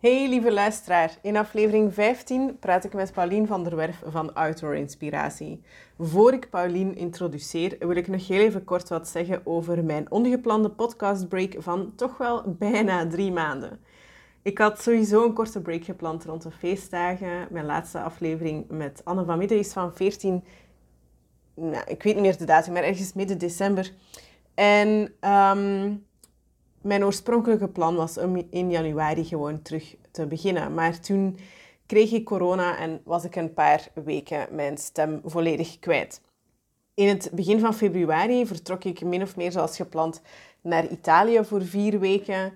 Hey lieve luisteraar, in aflevering 15 praat ik met Paulien van der Werf van Outdoor Inspiratie. Voor ik Paulien introduceer, wil ik nog heel even kort wat zeggen over mijn ongeplande podcastbreak van toch wel bijna 3 maanden. Ik had sowieso een korte break gepland rond de feestdagen. Mijn laatste aflevering met Anne van Midden is van 14... Nou, ik weet niet meer de datum, maar ergens midden december. En... Mijn oorspronkelijke plan was om in januari gewoon terug te beginnen. Maar toen kreeg ik corona en was ik een paar weken mijn stem volledig kwijt. In het begin van februari vertrok ik min of meer zoals gepland naar Italië voor 4 weken.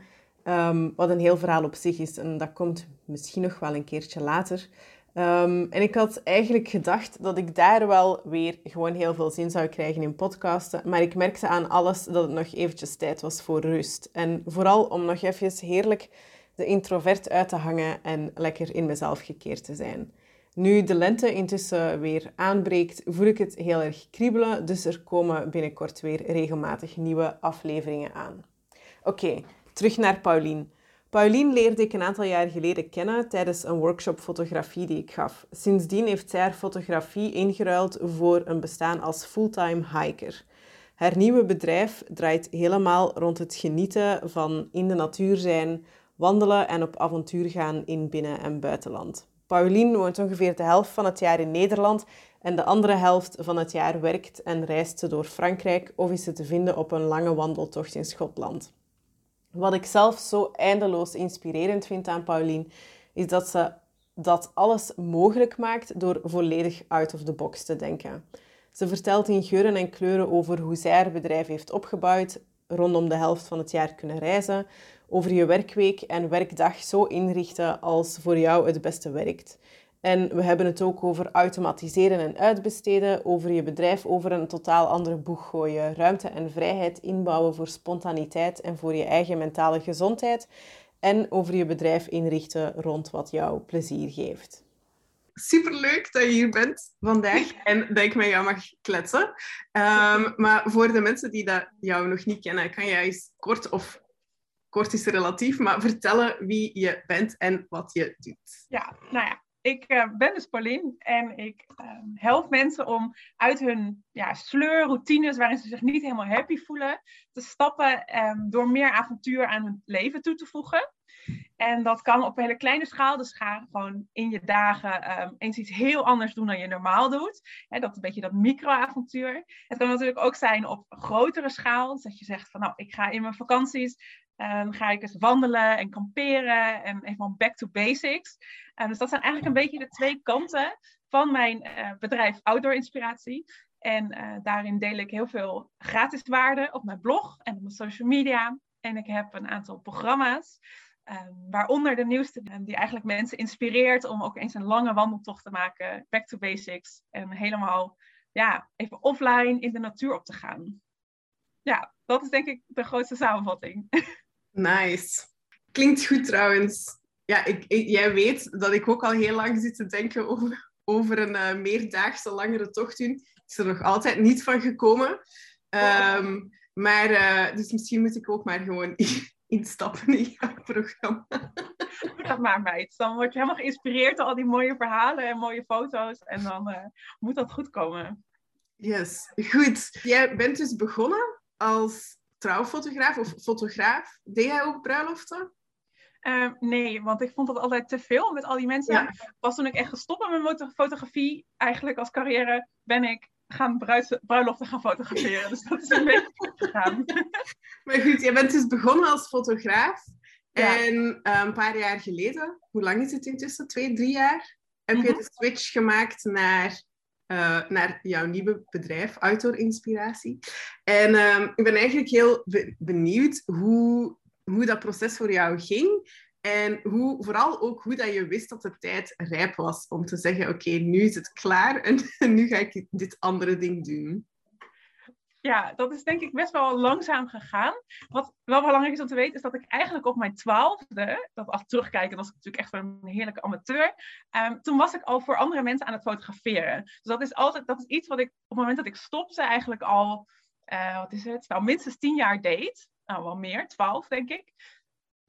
Wat een heel verhaal op zich is en dat komt misschien nog wel een keertje later. En ik had eigenlijk gedacht dat ik daar wel weer gewoon heel veel zin zou krijgen in podcasten. Maar ik merkte aan alles dat het nog eventjes tijd was voor rust. En vooral om nog eventjes heerlijk de introvert uit te hangen en lekker in mezelf gekeerd te zijn. Nu de lente intussen weer aanbreekt, voel ik het heel erg kriebelen. Dus er komen binnenkort weer regelmatig nieuwe afleveringen aan. Oké, terug naar Paulien. Paulien leerde ik een aantal jaar geleden kennen tijdens een workshop fotografie die ik gaf. Sindsdien heeft zij haar fotografie ingeruild voor een bestaan als fulltime hiker. Haar nieuwe bedrijf draait helemaal rond het genieten van in de natuur zijn, wandelen en op avontuur gaan in binnen- en buitenland. Paulien woont ongeveer de helft van het jaar in Nederland en de andere helft van het jaar werkt en reist ze door Frankrijk of is ze te vinden op een lange wandeltocht in Schotland. Wat ik zelf zo eindeloos inspirerend vind aan Paulien, is dat ze dat alles mogelijk maakt door volledig out of the box te denken. Ze vertelt in geuren en kleuren over hoe zij haar bedrijf heeft opgebouwd, rondom de helft van het jaar kunnen reizen, over je werkweek en werkdag zo inrichten als voor jou het beste werkt. En we hebben het ook over automatiseren en uitbesteden, over je bedrijf over een totaal andere boeg gooien, ruimte en vrijheid inbouwen voor spontaniteit en voor je eigen mentale gezondheid en over je bedrijf inrichten rond wat jou plezier geeft. Superleuk dat je hier bent vandaag en dat ik met jou mag kletsen. Maar voor de mensen die dat jou nog niet kennen, kan jij eens kort is relatief, maar vertellen wie je bent en wat je doet. Ja, nou ja. Ik ben dus Paulien en ik help mensen om uit hun sleurroutines, waarin ze zich niet helemaal happy voelen, te stappen door meer avontuur aan hun leven toe te voegen. En dat kan op een hele kleine schaal. Dus ga gewoon in je dagen eens iets heel anders doen dan je normaal doet. Hè, dat een beetje dat microavontuur. Het kan natuurlijk ook zijn op grotere schaal. Dus dat je zegt van nou, ik ga in mijn vakanties... ga ik eens wandelen en kamperen en even back to basics. Dus dat zijn eigenlijk een beetje de 2 kanten van mijn bedrijf Outdoor Inspiratie. En daarin deel ik heel veel gratis waarde op mijn blog en op mijn social media. En ik heb een aantal programma's, waaronder de nieuwste die eigenlijk mensen inspireert om ook eens een lange wandeltocht te maken. Back to basics en helemaal even offline in de natuur op te gaan. Ja, dat is denk ik de grootste samenvatting. Nice. Klinkt goed trouwens. Ja, jij weet dat ik ook al heel lang zit te denken over een meerdaagse langere tocht doen. Is er nog altijd niet van gekomen. Maar dus misschien moet ik ook maar gewoon instappen in jouw programma. Doe dat maar, meid. Dan word je helemaal geïnspireerd door al die mooie verhalen en mooie foto's. En dan moet dat goed komen. Yes, goed. Jij bent dus begonnen als trouwfotograaf of fotograaf. Deed jij ook bruiloften? Nee, want ik vond dat altijd te veel met al die mensen. Ja. Pas toen ik echt gestopt met mijn fotografie, eigenlijk als carrière, ben ik gaan bruiloften gaan fotograferen. Dus dat is een beetje goed gegaan. Maar goed, jij bent dus begonnen als fotograaf. Ja. En een paar jaar geleden, hoe lang is het intussen? 2, 3 jaar? Heb je de switch gemaakt naar jouw nieuwe bedrijf, Outdoor Inspiratie. En ik ben eigenlijk heel benieuwd hoe dat proces voor jou ging. En vooral ook hoe dat je wist dat de tijd rijp was om te zeggen, oké, nu is het klaar en nu ga ik dit andere ding doen. Ja, dat is denk ik best wel langzaam gegaan. Wat wel belangrijk is om te weten, is dat ik eigenlijk op mijn 12e, dat af terugkijken was ik natuurlijk echt een heerlijke amateur. Toen was ik al voor andere mensen aan het fotograferen. Dus dat is altijd, dat is iets wat ik op het moment dat ik stopte eigenlijk al, minstens 10 jaar deed. Nou, wel meer, 12 denk ik.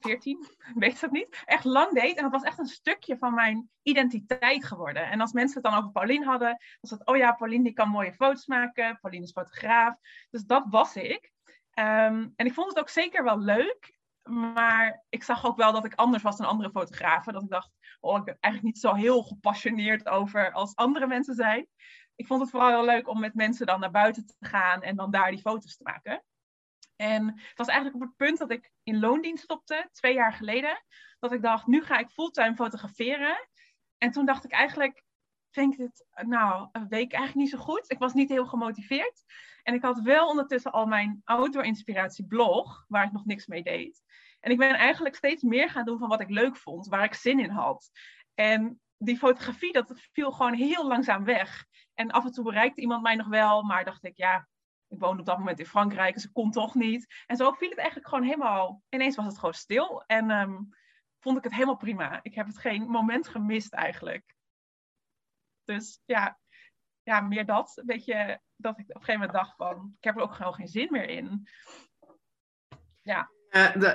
14, weet dat niet, echt lang deed. En dat was echt een stukje van mijn identiteit geworden. En als mensen het dan over Paulien hadden, was dat, oh ja, Paulien die kan mooie foto's maken. Paulien is fotograaf. Dus dat was ik. En ik vond het ook zeker wel leuk. Maar ik zag ook wel dat ik anders was dan andere fotografen. Dat ik dacht, oh, ik ben eigenlijk niet zo heel gepassioneerd over als andere mensen zijn. Ik vond het vooral heel leuk om met mensen dan naar buiten te gaan en dan daar die foto's te maken. En het was eigenlijk op het punt dat ik in loondienst stopte, 2 jaar geleden. Dat ik dacht, nu ga ik fulltime fotograferen. En toen dacht ik eigenlijk, vind ik dit, nou, weet ik eigenlijk niet zo goed. Ik was niet heel gemotiveerd. En ik had wel ondertussen al mijn Outdoor Inspiratie blog, waar ik nog niks mee deed. En ik ben eigenlijk steeds meer gaan doen van wat ik leuk vond, waar ik zin in had. En die fotografie, dat viel gewoon heel langzaam weg. En af en toe bereikte iemand mij nog wel, maar dacht ik, ja, ik woon op dat moment in Frankrijk, dus ik kon toch niet. En zo viel het eigenlijk gewoon helemaal, ineens was het gewoon stil. En vond ik het helemaal prima. Ik heb het geen moment gemist eigenlijk. Dus ja, meer dat. Een beetje dat ik op een gegeven moment dacht van, ik heb er ook gewoon geen zin meer in. Ja.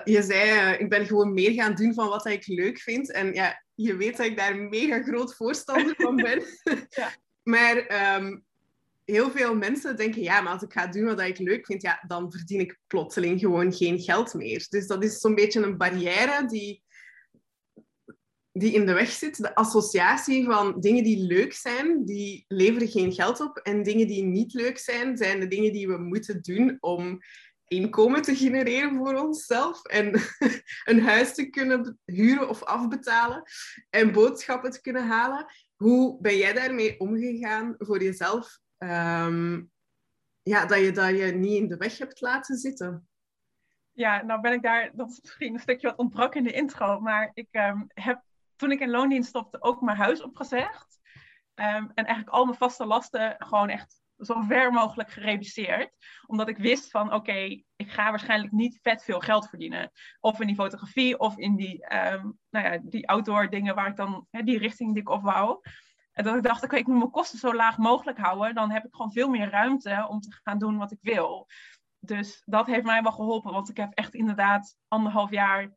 Je zei, ik ben gewoon meer gaan doen van wat ik leuk vind. En ja, je weet dat ik daar een mega groot voorstander van ben. Ja. Maar heel veel mensen denken, ja, maar als ik ga doen wat ik leuk vind, ja, dan verdien ik plotseling gewoon geen geld meer. Dus dat is zo'n beetje een barrière die in de weg zit. De associatie van dingen die leuk zijn, die leveren geen geld op. En dingen die niet leuk zijn, zijn de dingen die we moeten doen om inkomen te genereren voor onszelf. En een huis te kunnen huren of afbetalen. En boodschappen te kunnen halen. Hoe ben jij daarmee omgegaan voor jezelf? Ja, dat je niet in de weg hebt laten zitten. Ja, nou ben ik daar... Dat is misschien een stukje wat ontbrak in de intro. Maar ik heb... Toen ik in loondienst stopte, ook mijn huis opgezegd. En eigenlijk al mijn vaste lasten gewoon echt zo ver mogelijk gereduceerd. Omdat ik wist van, oké, ik ga waarschijnlijk niet vet veel geld verdienen. Of in die fotografie, of in die outdoor dingen waar ik dan... die richting die ik op wou. En dat ik dacht, oké, ik moet mijn kosten zo laag mogelijk houden. Dan heb ik gewoon veel meer ruimte om te gaan doen wat ik wil. Dus dat heeft mij wel geholpen. Want ik heb echt inderdaad 1,5 jaar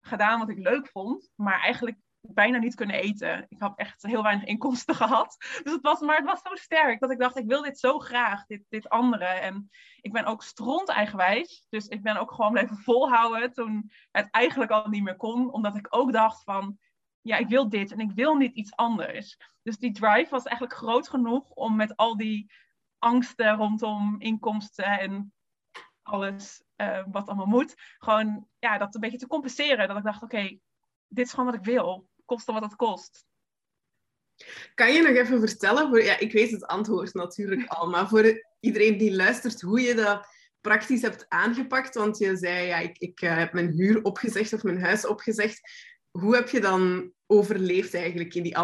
gedaan wat ik leuk vond. Maar eigenlijk... bijna niet kunnen eten. Ik heb echt heel weinig inkomsten gehad. Dus het was zo sterk dat ik dacht, ik wil dit zo graag, dit andere. En ik ben ook stront-eigenwijs. Dus ik ben ook gewoon blijven volhouden toen het eigenlijk al niet meer kon. Omdat ik ook dacht van, ja, ik wil dit en ik wil niet iets anders. Dus die drive was eigenlijk groot genoeg om met al die angsten rondom inkomsten en alles wat allemaal moet, gewoon ja, dat een beetje te compenseren. Dat ik dacht, oké, dit is gewoon wat ik wil. Koste wat het kost. Kan je nog even vertellen? Ja, ik weet het antwoord natuurlijk al. Maar voor iedereen die luistert, hoe je dat praktisch hebt aangepakt. Want je zei, ja, ik heb mijn huur opgezegd of mijn huis opgezegd. Hoe heb je dan overleefd eigenlijk in die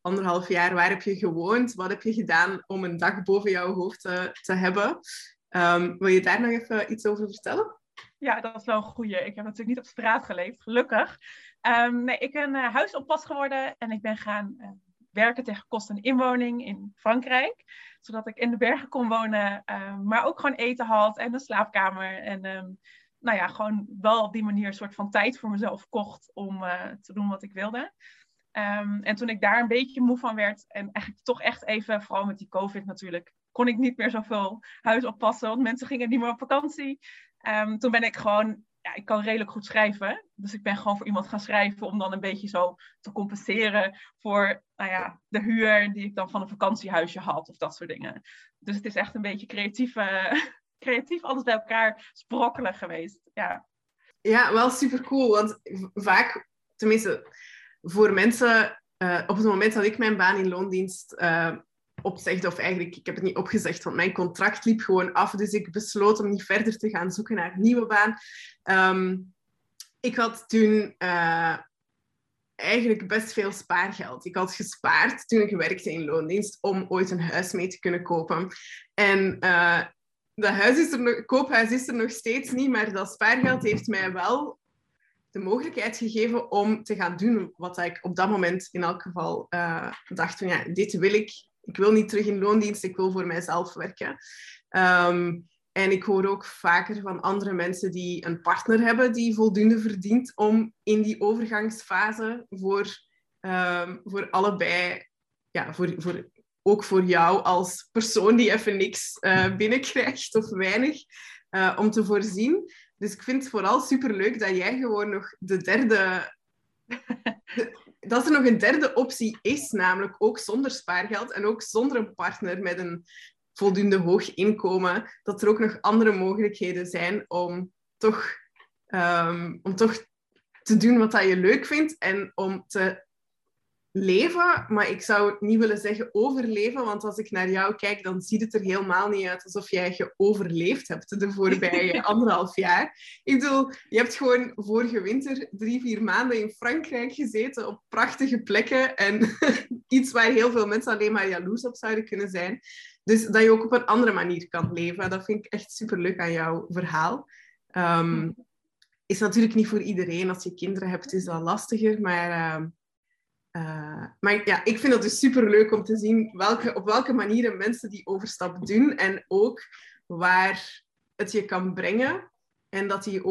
anderhalf jaar? Waar heb je gewoond? Wat heb je gedaan om een dak boven jouw hoofd te hebben? Wil je daar nog even iets over vertellen? Ja, dat is wel een goeie. Ik heb natuurlijk niet op straat geleefd, gelukkig. Nee, ik ben huisoppas geworden en ik ben gaan werken tegen kost en inwoning in Frankrijk. Zodat ik in de bergen kon wonen, maar ook gewoon eten had en een slaapkamer. En nou ja, gewoon wel op die manier een soort van tijd voor mezelf kocht om te doen wat ik wilde. En toen ik daar een beetje moe van werd en eigenlijk toch echt even, vooral met die COVID natuurlijk, kon ik niet meer zoveel huis oppassen, want mensen gingen niet meer op vakantie. Toen ben ik gewoon, ja, ik kan redelijk goed schrijven. Dus ik ben gewoon voor iemand gaan schrijven om dan een beetje zo te compenseren voor, nou ja, de huur die ik dan van een vakantiehuisje had of dat soort dingen. Dus het is echt een beetje creatief alles bij elkaar sprokkelen geweest. Ja, ja, wel supercool. Want vaak, tenminste voor mensen, op het moment dat ik mijn baan in loondienst opzegde, of eigenlijk, ik heb het niet opgezegd, want mijn contract liep gewoon af, dus ik besloot om niet verder te gaan zoeken naar een nieuwe baan. Ik had toen eigenlijk best veel spaargeld. Ik had gespaard toen ik werkte in loondienst om ooit een huis mee te kunnen kopen. En koophuis is er nog steeds niet, maar dat spaargeld heeft mij wel de mogelijkheid gegeven om te gaan doen wat ik op dat moment in elk geval dacht van, ja, dit wil ik. Ik wil niet terug in loondienst, ik wil voor mijzelf werken. En ik hoor ook vaker van andere mensen die een partner hebben die voldoende verdient om in die overgangsfase voor allebei, ja, ook voor jou als persoon die even niks binnenkrijgt of weinig, om te voorzien. Dus ik vind het vooral superleuk dat jij gewoon nog de derde... dat er nog een derde optie is, namelijk ook zonder spaargeld en ook zonder een partner met een voldoende hoog inkomen, dat er ook nog andere mogelijkheden zijn om toch te doen wat je leuk vindt en om te leven. Maar ik zou niet willen zeggen overleven, want als ik naar jou kijk, dan ziet het er helemaal niet uit alsof jij geoverleefd hebt de voorbije 1,5 jaar. Ik bedoel, je hebt gewoon vorige winter 3-4 maanden in Frankrijk gezeten op prachtige plekken en iets waar heel veel mensen alleen maar jaloers op zouden kunnen zijn. Dus dat je ook op een andere manier kan leven. Dat vind ik echt superleuk aan jouw verhaal. Is natuurlijk niet voor iedereen. Als je kinderen hebt, is dat lastiger. Maar ja, ik vind het dus superleuk om te zien op welke manieren mensen die overstap doen. En ook waar het je kan brengen. En dat die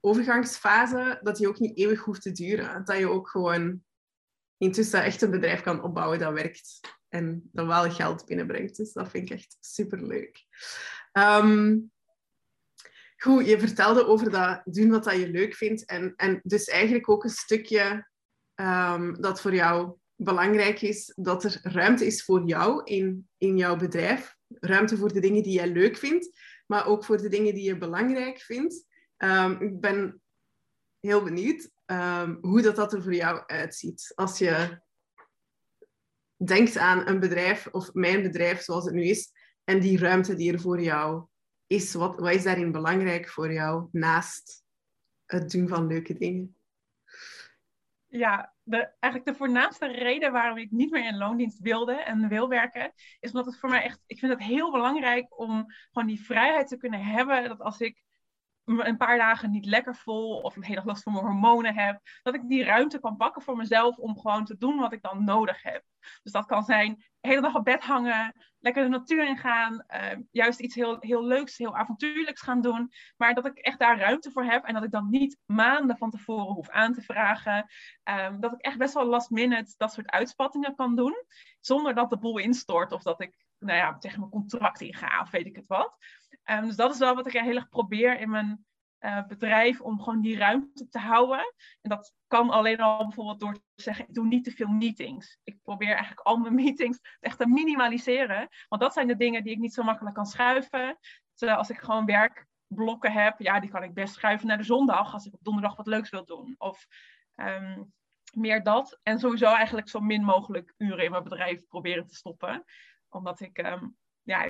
overgangsfase, dat die ook niet eeuwig hoeft te duren. Dat je ook gewoon intussen echt een bedrijf kan opbouwen dat werkt. En dat wel geld binnenbrengt. Dus dat vind ik echt superleuk. Goed, je vertelde over dat doen wat dat je leuk vindt. En dus eigenlijk ook een stukje dat voor jou belangrijk is. Dat er ruimte is voor jou in jouw bedrijf. Ruimte voor de dingen die jij leuk vindt. Maar ook voor de dingen die je belangrijk vindt. Ik ben heel benieuwd hoe dat er voor jou uitziet. Als je... denkt aan een bedrijf, of mijn bedrijf zoals het nu is, en die ruimte die er voor jou is. Wat is daarin belangrijk voor jou, naast het doen van leuke dingen? Ja, eigenlijk de voornaamste reden waarom ik niet meer in loondienst wilde en wil werken, is omdat het voor mij echt... Ik vind het heel belangrijk om gewoon die vrijheid te kunnen hebben, dat als ik een paar dagen niet lekker voel of een hele dag last van mijn hormonen heb, dat ik die ruimte kan pakken voor mezelf om gewoon te doen wat ik dan nodig heb. Dus dat kan zijn, de hele dag op bed hangen, lekker de natuur in gaan, juist iets heel, heel leuks, heel avontuurlijks gaan doen, maar dat ik echt daar ruimte voor heb en dat ik dan niet maanden van tevoren hoef aan te vragen, dat ik echt best wel last minute dat soort uitspattingen kan doen, zonder dat de boel instort of dat ik, nou ja, tegen mijn contract inga of weet ik het wat. Dus dat is wel wat ik heel erg probeer in mijn bedrijf, om gewoon die ruimte te houden. En dat kan alleen al bijvoorbeeld door te zeggen, ik doe niet te veel meetings. Ik probeer eigenlijk al mijn meetings echt te minimaliseren. Want dat zijn de dingen die ik niet zo makkelijk kan schuiven. Terwijl als ik gewoon werkblokken heb, ja, die kan ik best schuiven naar de zondag, als ik op donderdag wat leuks wil doen. Of meer dat. En sowieso eigenlijk zo min mogelijk uren in mijn bedrijf proberen te stoppen. Omdat ik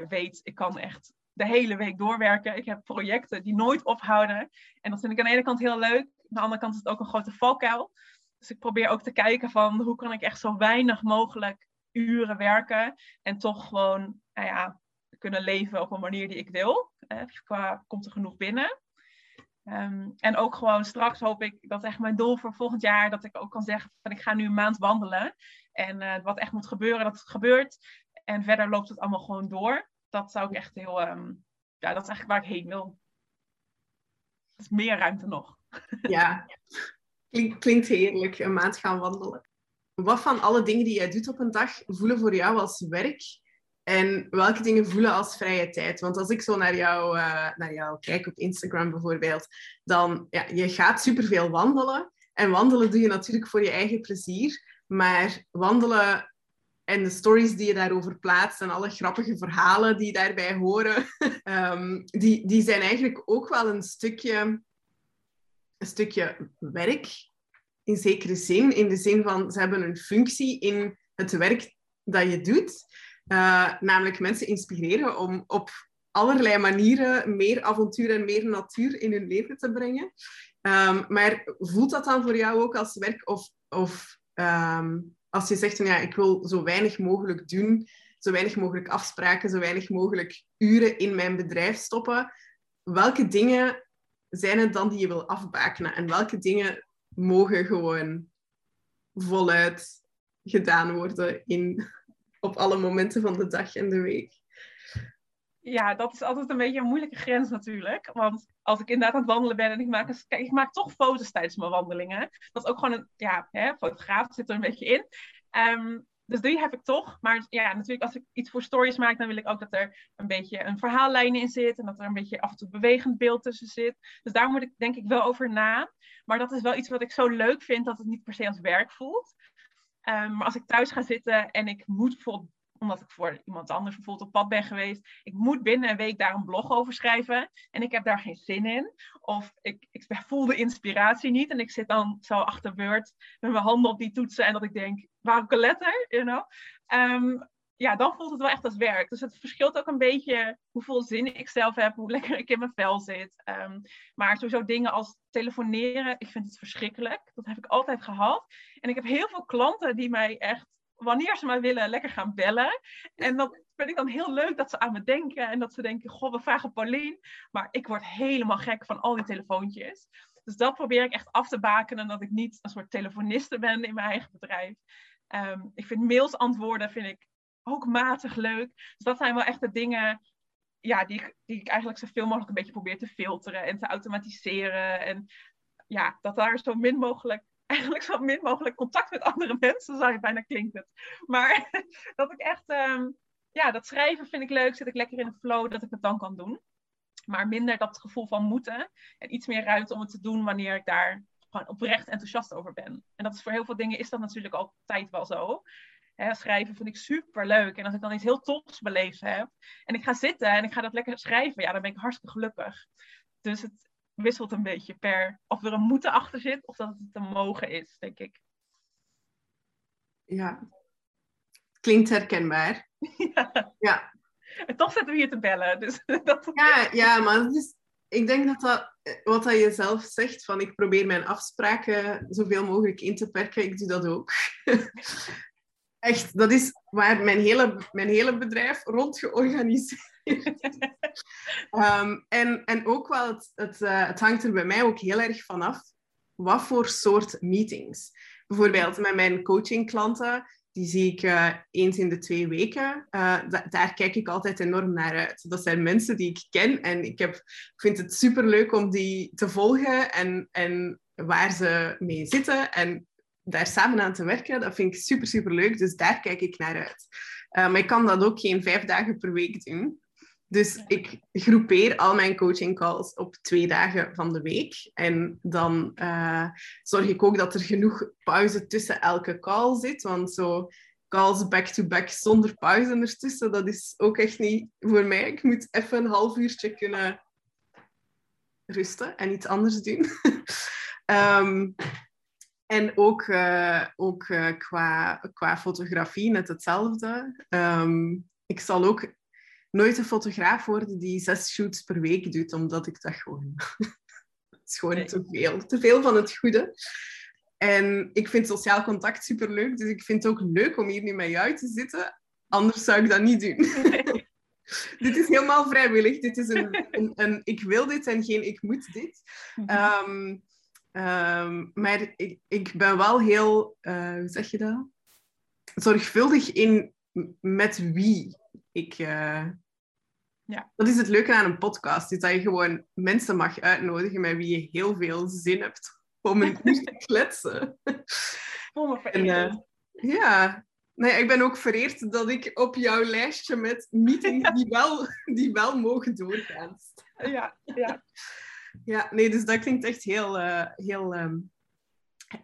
weet, ik kan echt de hele week doorwerken. Ik heb projecten die nooit ophouden. En dat vind ik aan de ene kant heel leuk. Aan de andere kant is het ook een grote valkuil. Dus ik probeer ook te kijken van, hoe kan ik echt zo weinig mogelijk uren werken. En toch gewoon, kunnen leven op een manier die ik wil. Komt er genoeg binnen. En ook gewoon straks hoop ik, dat echt mijn doel voor volgend jaar, dat ik ook kan zeggen van, ik ga nu een maand wandelen. En wat echt moet gebeuren, dat het gebeurt. En verder loopt het allemaal gewoon door. Dat zou ik echt heel... dat is eigenlijk waar ik heen wil. Dat is meer ruimte nog. Ja, klinkt heerlijk. Een maand gaan wandelen. Wat van alle dingen die jij doet op een dag voelen voor jou als werk? En welke dingen voelen als vrije tijd? Want als ik zo naar jou kijk op Instagram bijvoorbeeld, dan ja, je gaat superveel wandelen. En wandelen doe je natuurlijk voor je eigen plezier. Maar wandelen... En de stories die je daarover plaatst en alle grappige verhalen die daarbij horen, die zijn eigenlijk ook wel een stukje werk. In zekere zin. In de zin van, ze hebben een functie in het werk dat je doet. Namelijk mensen inspireren om op allerlei manieren meer avontuur en meer natuur in hun leven te brengen. Maar voelt dat dan voor jou ook als werk? Of als je zegt, ja, ik wil zo weinig mogelijk doen, zo weinig mogelijk afspraken, zo weinig mogelijk uren in mijn bedrijf stoppen. Welke dingen zijn het dan die je wil afbakenen? En welke dingen mogen gewoon voluit gedaan worden op alle momenten van de dag en de week? Ja, dat is altijd een beetje een moeilijke grens natuurlijk. Want als ik inderdaad aan het wandelen ben en ik maak toch foto's tijdens mijn wandelingen. Dat is ook gewoon een, ja, hè, fotograaf zit er een beetje in. Dus die heb ik toch. Maar ja, natuurlijk als ik iets voor stories maak, dan wil ik ook dat er een beetje een verhaallijn in zit. En dat er een beetje af en toe bewegend beeld tussen zit. Dus daar moet ik denk ik wel over na. Maar dat is wel iets wat ik zo leuk vind, dat het niet per se als werk voelt. Maar als ik thuis ga zitten en ik moet bijvoorbeeld, omdat ik voor iemand anders bijvoorbeeld op pad ben geweest, ik moet binnen een week daar een blog over schrijven en ik heb daar geen zin in. Of ik voel de inspiratie niet en ik zit dan zo achter Word met mijn handen op die toetsen en dat ik denk, waarom een letter? You know? Ja, dan voelt het wel echt als werk. Dus het verschilt ook een beetje hoeveel zin ik zelf heb, hoe lekker ik in mijn vel zit. Maar sowieso dingen als telefoneren, ik vind het verschrikkelijk. Dat heb ik altijd gehad. En ik heb heel veel klanten die mij echt, wanneer ze mij willen, lekker gaan bellen. En dat vind ik dan heel leuk dat ze aan me denken. En dat ze denken, goh, we vragen Paulien. Maar ik word helemaal gek van al die telefoontjes. Dus dat probeer ik echt af te bakenen. Dat ik niet een soort telefoniste ben in mijn eigen bedrijf. Ik vind mails antwoorden vind ik ook matig leuk. Dus dat zijn wel echt de dingen, ja, die ik eigenlijk zoveel mogelijk een beetje probeer te filteren. En te automatiseren. En ja, dat daar zo min mogelijk, eigenlijk zo min mogelijk contact met andere mensen, zou je bijna klinken. Maar dat ik echt, ja, dat schrijven vind ik leuk. Zit ik lekker in de flow dat ik het dan kan doen. Maar minder dat gevoel van moeten. En iets meer ruimte om het te doen wanneer ik daar gewoon oprecht enthousiast over ben. En dat is voor heel veel dingen is dat natuurlijk altijd wel zo. Hè, schrijven vind ik super leuk. En als ik dan iets heel tofs beleefd heb. En ik ga zitten en ik ga dat lekker schrijven. Ja, dan ben ik hartstikke gelukkig. Dus het wisselt een beetje per of er een moeten achter zit of dat het een mogen is, denk ik. Ja, klinkt herkenbaar. Ja. Ja. En toch zitten we hier te bellen. Dus dat... Ja, maar het is, ik denk dat wat dat je zelf zegt, van ik probeer mijn afspraken zoveel mogelijk in te perken, ik doe dat ook. Echt, dat is waar mijn hele bedrijf rond georganiseerd is. En ook wel, het hangt er bij mij ook heel erg vanaf wat voor soort meetings. Bijvoorbeeld met mijn coachingklanten, die zie ik eens in de 2 weken. Daar kijk ik altijd enorm naar uit. Dat zijn mensen die ik ken en ik vind het superleuk om die te volgen en waar ze mee zitten en daar samen aan te werken, dat vind ik super, super leuk. Dus daar kijk ik naar uit. Maar ik kan dat ook geen 5 dagen per week doen. Dus ik groepeer al mijn coaching calls op 2 dagen van de week. En dan zorg ik ook dat er genoeg pauze tussen elke call zit. Want zo calls back-to-back zonder pauze ertussen, dat is ook echt niet voor mij. Ik moet even een half uurtje kunnen rusten en iets anders doen. En ook qua fotografie net hetzelfde. Ik zal ook nooit een fotograaf worden die 6 shoots per week doet, omdat ik dat gewoon... Het is gewoon te veel. Te veel van het goede. En ik vind sociaal contact superleuk, dus ik vind het ook leuk om hier nu met jou te zitten. Anders zou ik dat niet doen. Nee. Dit is helemaal vrijwillig. Dit is een ik wil dit en geen ik moet dit. Maar ik ben wel heel, hoe zeg je dat? Zorgvuldig in met wie ik... Ja. Dat is het leuke aan een podcast, is dat je gewoon mensen mag uitnodigen met wie je heel veel zin hebt om een uur te kletsen. Ja, nee, ik ben ook vereerd dat ik op jouw lijstje met meetings die wel mogen doorgaan. Ja. Ja, nee, dus dat klinkt echt heel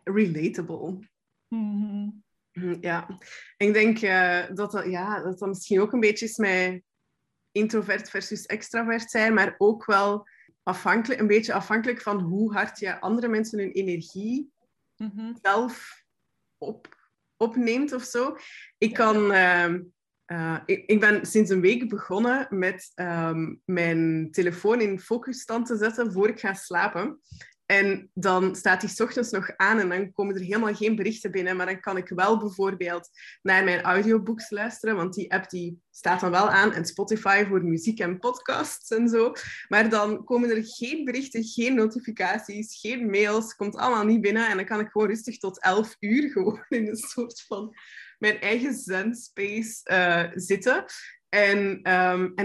relatable. Mm-hmm. Ja, ik denk dat misschien ook een beetje is met introvert versus extravert zijn, maar ook wel een beetje afhankelijk van hoe hard je andere mensen hun energie zelf opneemt of zo. Ik ben sinds een week begonnen met mijn telefoon in focusstand te zetten voor ik ga slapen. En dan staat die 's ochtends nog aan en dan komen er helemaal geen berichten binnen. Maar dan kan ik wel bijvoorbeeld naar mijn audiobooks luisteren. Want die app die staat dan wel aan. En Spotify voor muziek en podcasts en zo. Maar dan komen er geen berichten, geen notificaties, geen mails. Komt allemaal niet binnen. En dan kan ik gewoon rustig tot 11 uur gewoon in een soort van mijn eigen zen-space zitten. En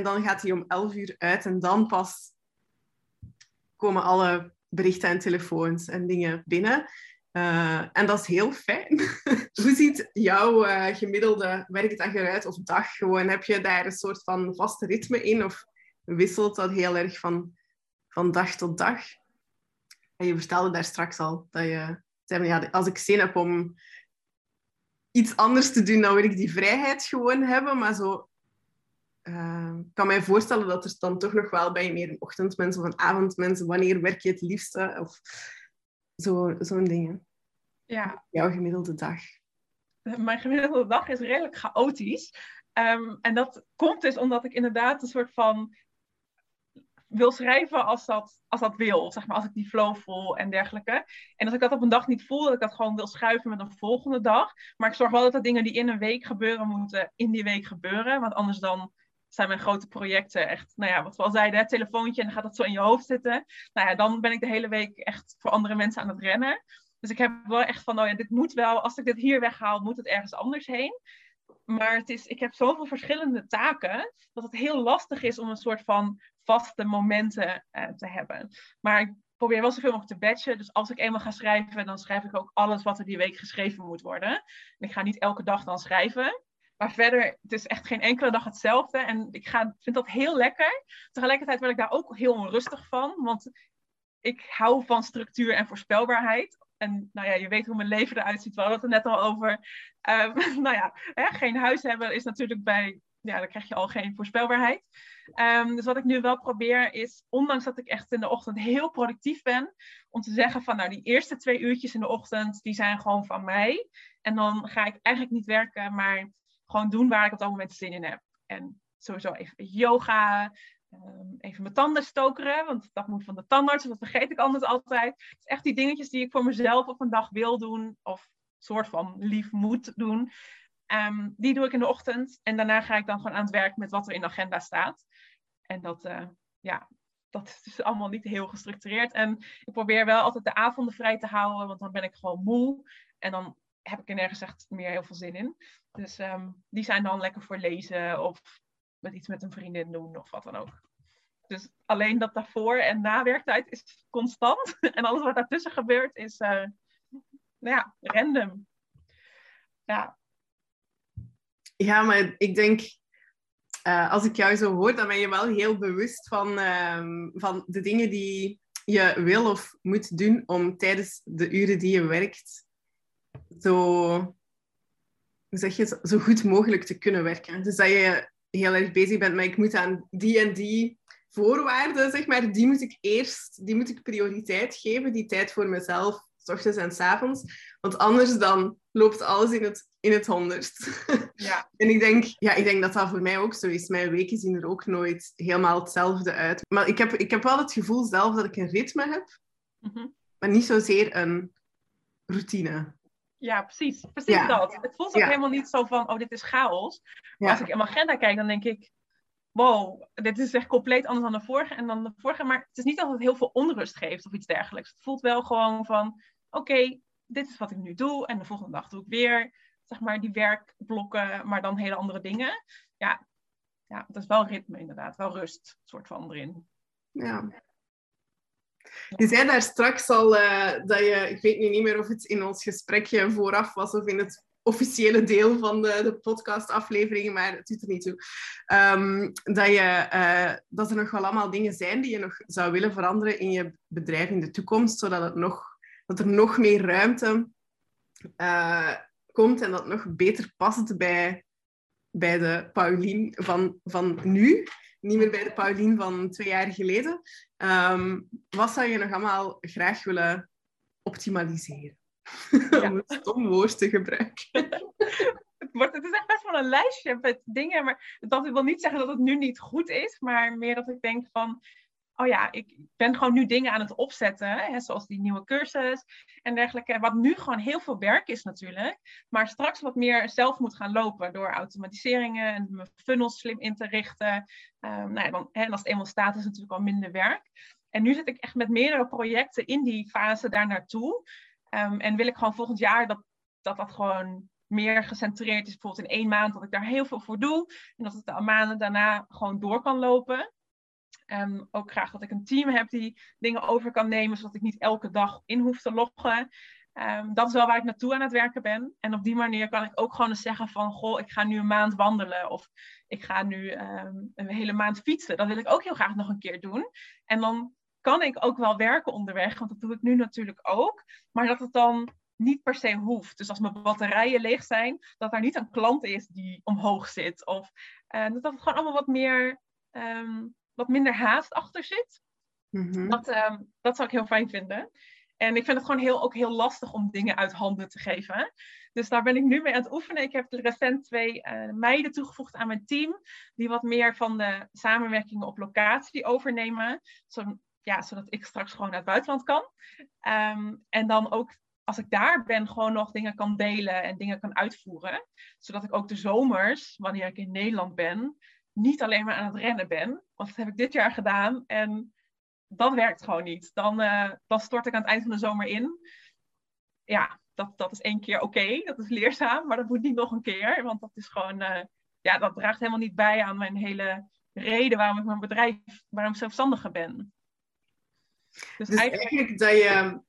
dan gaat hij om 11 uur uit en dan pas komen alle berichten en telefoons en dingen binnen. En dat is heel fijn. Hoe ziet jouw gemiddelde werkdag eruit of dag? Gewoon, heb je daar een soort van vaste ritme in of wisselt dat heel erg van dag tot dag? En je vertelde daar straks al dat je zei, ja, als ik zin heb om iets anders te doen, dan wil ik die vrijheid gewoon hebben. Maar zo, kan mij voorstellen dat er dan toch nog wel bij meer een ochtendmens of een avondmens, wanneer werk je het liefste? Of zo'n dingen. Ja. Jouw gemiddelde dag. Mijn gemiddelde dag is redelijk chaotisch. En dat komt dus omdat ik inderdaad een soort van wil schrijven als dat wil. Zeg maar, als ik die flow voel en dergelijke. En als ik dat op een dag niet voel, dat ik dat gewoon wil schuiven met een volgende dag. Maar ik zorg wel dat de dingen die in een week gebeuren, moeten in die week gebeuren. Want anders dan zijn mijn grote projecten echt, nou ja, wat we al zeiden, het telefoontje en dan gaat dat zo in je hoofd zitten. Nou ja, dan ben ik de hele week echt voor andere mensen aan het rennen. Dus ik heb wel echt van, oh ja, dit moet wel, als ik dit hier weghaal, moet het ergens anders heen. Maar ik heb zoveel verschillende taken, dat het heel lastig is om een soort van vaste momenten te hebben. Maar ik probeer wel zoveel mogelijk te batchen. Dus als ik eenmaal ga schrijven, dan schrijf ik ook alles wat er die week geschreven moet worden. En ik ga niet elke dag dan schrijven. Maar verder, het is echt geen enkele dag hetzelfde. En ik vind dat heel lekker. Tegelijkertijd word ik daar ook heel onrustig van. Want ik hou van structuur en voorspelbaarheid. En nou ja, je weet hoe mijn leven eruit ziet. We hadden het er net al over. Nou ja, geen huis hebben is natuurlijk bij... Ja, dan krijg je al geen voorspelbaarheid. Dus wat ik nu wel probeer is... Ondanks dat ik echt in de ochtend heel productief ben... Om te zeggen van... Nou, die eerste 2 uurtjes in de ochtend... Die zijn gewoon van mij. En dan ga ik eigenlijk niet werken, maar... Gewoon doen waar ik op dat moment zin in heb. En sowieso even yoga. Even mijn tanden stokeren. Want dat moet van de tandarts. Dat vergeet ik anders altijd. Het is echt die dingetjes die ik voor mezelf op een dag wil doen. Of soort van lief moet doen. Die doe ik in de ochtend. En daarna ga ik dan gewoon aan het werk met wat er in de agenda staat. En dat is dus allemaal niet heel gestructureerd. En ik probeer wel altijd de avonden vrij te houden. Want dan ben ik gewoon moe. En dan... heb ik er nergens echt meer heel veel zin in. Dus die zijn dan lekker voor lezen of met een vriendin doen of wat dan ook. Dus alleen dat daarvoor en na werktijd is constant. En alles wat daartussen gebeurt is random. Ja. Ja, maar ik denk, als ik jou zo hoor, dan ben je wel heel bewust van de dingen die je wil of moet doen om tijdens de uren die je werkt... zo goed mogelijk te kunnen werken. Dus dat je heel erg bezig bent met ik moet aan die en die voorwaarden, zeg maar, die moet ik prioriteit geven, die tijd voor mezelf, 's ochtends en 's avonds. Want anders dan loopt alles in het 100. Ja. En ik denk dat dat voor mij ook zo is. Mijn weken zien er ook nooit helemaal hetzelfde uit. Maar ik heb wel het gevoel zelf dat ik een ritme heb, maar niet zozeer een routine. Ja, precies ja. Dat. Het voelt ook helemaal niet zo van, oh, dit is chaos. Maar als ik in mijn agenda kijk, dan denk ik... Wow, dit is echt compleet anders dan de vorige en dan de vorige. Maar het is niet dat het heel veel onrust geeft of iets dergelijks. Het voelt wel gewoon van, oké, dit is wat ik nu doe. En de volgende dag doe ik weer, zeg maar, die werkblokken, maar dan hele andere dingen. Ja, dat is wel ritme inderdaad. Wel rust, soort van, erin. Ja. Je zei daar straks al dat je... Ik weet nu niet meer of het in ons gesprekje vooraf was of in het officiële deel van de podcastaflevering, maar het doet er niet toe. Dat er nog wel allemaal dingen zijn die je nog zou willen veranderen in je bedrijf in de toekomst, zodat dat er nog meer ruimte komt en dat nog beter past bij de Paulien van nu. Niet meer bij de Paulien van 2 jaar geleden. Wat zou je nog allemaal graag willen optimaliseren? Ja. Om een stom woord te gebruiken. Het is echt best wel een lijstje met dingen. Maar dat wil niet zeggen dat het nu niet goed is. Maar meer dat ik denk van... Oh ja, ik ben gewoon nu dingen aan het opzetten. Hè, zoals die nieuwe cursus en dergelijke. Wat nu gewoon heel veel werk is natuurlijk. Maar straks wat meer zelf moet gaan lopen. Door automatiseringen en mijn funnels slim in te richten. En als het eenmaal staat is het natuurlijk al minder werk. En nu zit ik echt met meerdere projecten in die fase daar naartoe. En wil ik gewoon volgend jaar dat gewoon... meer gecentreerd is, bijvoorbeeld in 1 maand, dat ik daar heel veel voor doe. En dat het de maanden daarna gewoon door kan lopen. Ook graag dat ik een team heb die dingen over kan nemen, zodat ik niet elke dag in hoef te loggen. Dat is wel waar ik naartoe aan het werken ben. En op die manier kan ik ook gewoon eens zeggen van, goh, ik ga nu 1 maand wandelen. Of ik ga nu een hele maand fietsen. Dat wil ik ook heel graag nog een keer doen. En dan kan ik ook wel werken onderweg, want dat doe ik nu natuurlijk ook. Maar dat het dan niet per se hoeft. Dus als mijn batterijen leeg zijn, dat er niet een klant is die omhoog zit. Of dat het gewoon allemaal wat minder haast achter zit. Mm-hmm. Dat zou ik heel fijn vinden. En ik vind het gewoon ook heel lastig om dingen uit handen te geven. Dus daar ben ik nu mee aan het oefenen. Ik heb recent 2 meiden toegevoegd aan mijn team. Die wat meer van de samenwerkingen op locatie overnemen. Zodat ik straks gewoon naar het buitenland kan. En dan ook, als ik daar ben, gewoon nog dingen kan delen en dingen kan uitvoeren. Zodat ik ook de zomers, wanneer ik in Nederland ben, niet alleen maar aan het rennen ben. Want dat heb ik dit jaar gedaan en dat werkt gewoon niet. Dan stort ik aan het eind van de zomer in. Ja, dat is 1 keer oké. Dat is leerzaam, maar dat moet niet nog een keer. Want dat is gewoon, dat draagt helemaal niet bij aan mijn hele reden waarom ik mijn bedrijf, waarom ik zelfstandige ben. Dus eigenlijk dat je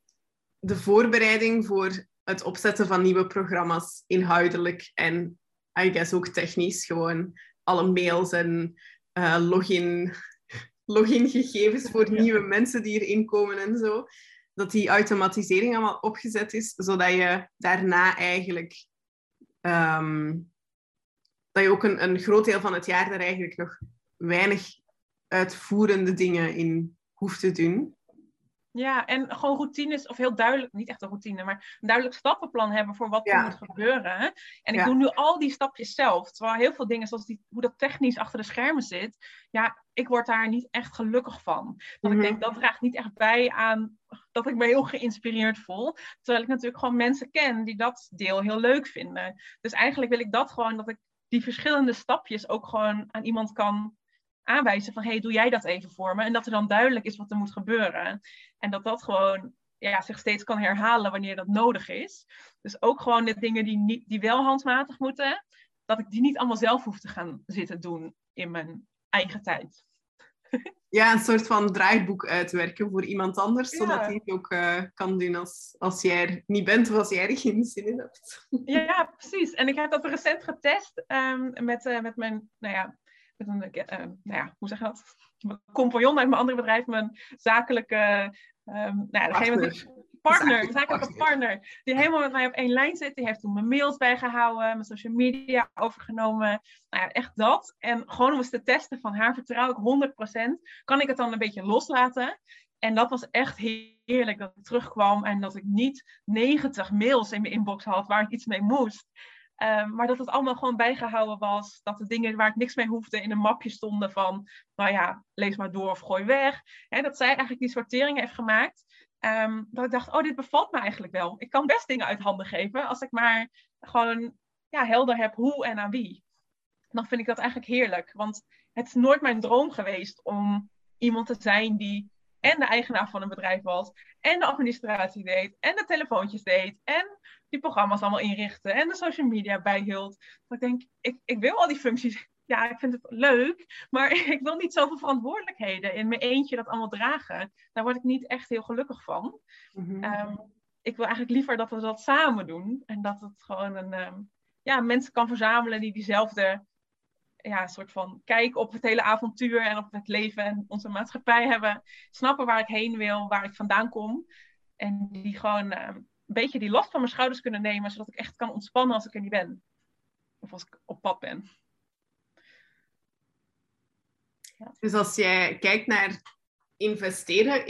de voorbereiding voor het opzetten van nieuwe programma's inhoudelijk en I guess ook technisch gewoon alle mails en logingegevens voor nieuwe mensen die erin komen en zo, dat die automatisering allemaal opgezet is, zodat je daarna eigenlijk dat je ook een groot deel van het jaar daar eigenlijk nog weinig uitvoerende dingen in hoeft te doen. Ja, en gewoon routines, of heel duidelijk, niet echt een routine, maar een duidelijk stappenplan hebben voor wat er moet gebeuren. En ik doe nu al die stapjes zelf. Terwijl heel veel dingen, zoals hoe dat technisch achter de schermen zit, ja, ik word daar niet echt gelukkig van. Want ik denk, dat draagt niet echt bij aan dat ik me heel geïnspireerd voel. Terwijl ik natuurlijk gewoon mensen ken die dat deel heel leuk vinden. Dus eigenlijk wil ik dat gewoon, dat ik die verschillende stapjes ook gewoon aan iemand kan aanwijzen van, hey, doe jij dat even voor me? En dat er dan duidelijk is wat er moet gebeuren. En dat gewoon zich steeds kan herhalen wanneer dat nodig is. Dus ook gewoon de dingen die wel handmatig moeten, dat ik die niet allemaal zelf hoef te gaan zitten doen in mijn eigen tijd. Ja, een soort van draaiboek uitwerken voor iemand anders, zodat hij het ook kan doen als jij er niet bent of als jij er geen zin in hebt. Ja, precies. En ik heb dat recent getest met mijn, mijn compagnon uit mijn andere bedrijf, mijn zakelijke partner, die helemaal met mij op 1 lijn zit. Die heeft toen mijn mails bijgehouden, mijn social media overgenomen. Nou ja, echt dat. En gewoon om eens te testen van haar vertrouw ik 100%. Kan ik het dan een beetje loslaten? En dat was echt heerlijk dat ik terugkwam en dat ik niet 90 mails in mijn inbox had waar ik iets mee moest. Maar dat het allemaal gewoon bijgehouden was. Dat de dingen waar ik niks mee hoefde in een mapje stonden van, nou ja, lees maar door of gooi weg. Hè, dat zij eigenlijk die sorteringen heeft gemaakt. Dat ik dacht, oh, dit bevalt me eigenlijk wel. Ik kan best dingen uit handen geven. Als ik maar gewoon helder heb hoe en aan wie. Dan vind ik dat eigenlijk heerlijk. Want het is nooit mijn droom geweest om iemand te zijn die en de eigenaar van een bedrijf was, en de administratie deed, en de telefoontjes deed, en die programma's allemaal inrichten, en de social media bijhield. Dat ik denk, ik wil al die functies. Ja, ik vind het leuk, maar ik wil niet zoveel verantwoordelijkheden in mijn eentje dat allemaal dragen. Daar word ik niet echt heel gelukkig van. Mm-hmm. Ik wil eigenlijk liever dat we dat samen doen, en dat het gewoon mensen kan verzamelen die diezelfde soort van kijk op het hele avontuur en op het leven en onze maatschappij hebben. Snappen waar ik heen wil, waar ik vandaan kom. En die gewoon een beetje die last van mijn schouders kunnen nemen, zodat ik echt kan ontspannen als ik er niet ben. Of als ik op pad ben. Ja. Dus als jij kijkt naar investeren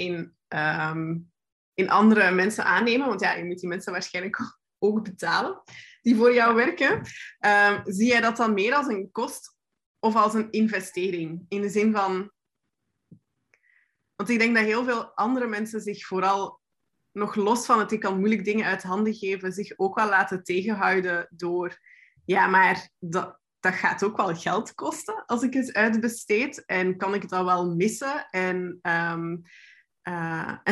in andere mensen aannemen, want je moet die mensen waarschijnlijk ook betalen, die voor jou werken. Zie jij dat dan meer als een kost of als een investering? In de zin van, want ik denk dat heel veel andere mensen zich vooral, nog los van het ik kan moeilijk dingen uit handen geven, zich ook wel laten tegenhouden door, ja, maar dat gaat ook wel geld kosten als ik het uitbesteed. En kan ik het dan wel missen? En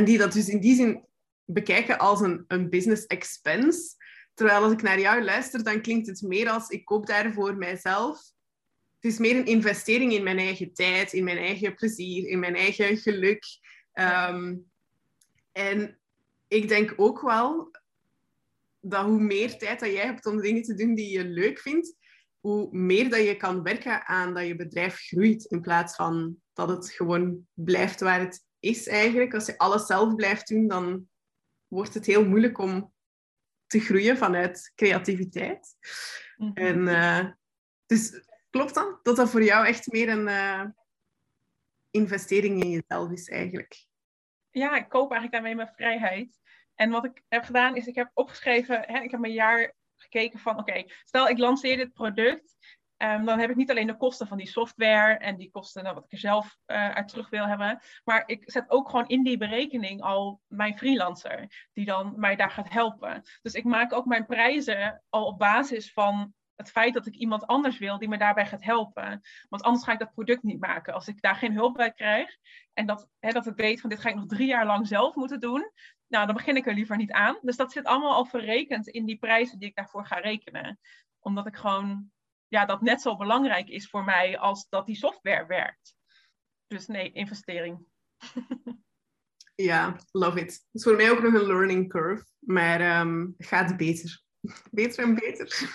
die dat dus in die zin bekijken als een business expense. Terwijl als ik naar jou luister, dan klinkt het meer als ik koop daar voor mijzelf. Het is meer een investering in mijn eigen tijd, in mijn eigen plezier, in mijn eigen geluk. En ik denk ook wel dat hoe meer tijd dat jij hebt om dingen te doen die je leuk vindt, hoe meer dat je kan werken aan dat je bedrijf groeit, in plaats van dat het gewoon blijft waar het is eigenlijk. Als je alles zelf blijft doen, dan wordt het heel moeilijk om te groeien vanuit creativiteit. Mm-hmm. Dus klopt dan dat voor jou echt meer een investering in jezelf is eigenlijk? Ja, ik koop eigenlijk daarmee mijn vrijheid. En wat ik heb gedaan is, ik heb opgeschreven, ik heb mijn jaar gekeken van, oké, stel ik lanceer dit product, dan heb ik niet alleen de kosten van die software en die kosten wat ik er zelf uit terug wil hebben, maar ik zet ook gewoon in die berekening al mijn freelancer, die dan mij daar gaat helpen. Dus ik maak ook mijn prijzen al op basis van het feit dat ik iemand anders wil die me daarbij gaat helpen. Want anders ga ik dat product niet maken. Als ik daar geen hulp bij krijg en dat ik weet van dit ga ik nog 3 jaar lang zelf moeten doen, nou, dan begin ik er liever niet aan. Dus dat zit allemaal al verrekend in die prijzen die ik daarvoor ga rekenen. Omdat ik gewoon, ja, dat net zo belangrijk is voor mij als dat die software werkt. Dus nee, investering. Ja, love it. Het is voor mij ook nog een learning curve, maar gaat beter. Beter en beter.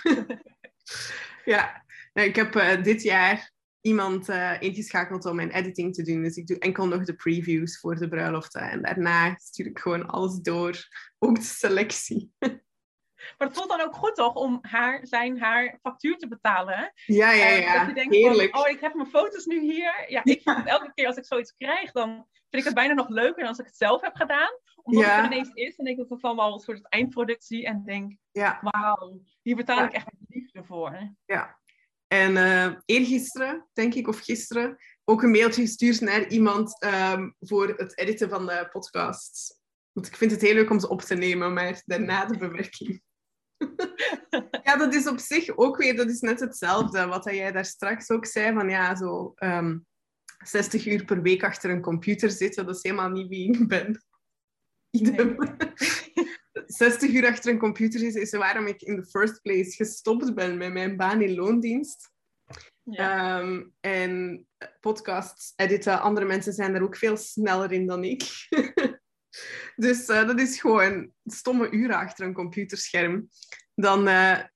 Ja, nou, ik heb dit jaar iemand ingeschakeld om mijn editing te doen. Dus ik doe enkel nog de previews voor de bruiloften. En daarna stuur ik gewoon alles door. Ook de selectie. Maar het voelt dan ook goed toch om haar factuur te betalen? Ja. Dat je denkt, heerlijk. Van, ik heb mijn foto's nu hier. Ja, ik vind het elke keer als ik zoiets krijg, dan vind ik het bijna nog leuker dan als ik het zelf heb gedaan. Omdat het ineens is en ik dat dan al een soort eindproduct zie en denk, wauw, hier betaal ik echt mijn liefde voor. Ja. En eergisteren, denk ik, of gisteren, ook een mailtje gestuurd naar iemand voor het editen van de podcast. Want ik vind het heel leuk om ze op te nemen, maar daarna de bewerking. Ja, dat is op zich ook weer, dat is net hetzelfde. Wat jij daar straks ook zei, van ja, zo 60 uur per week achter een computer zitten, dat is helemaal niet wie ik ben. Nee. 60 uur achter een computer zitten is waarom ik in the first place gestopt ben met mijn baan in loondienst. Ja. En podcasts editen, andere mensen zijn daar ook veel sneller in dan ik. Dus dat is gewoon stomme uren achter een computerscherm. Dan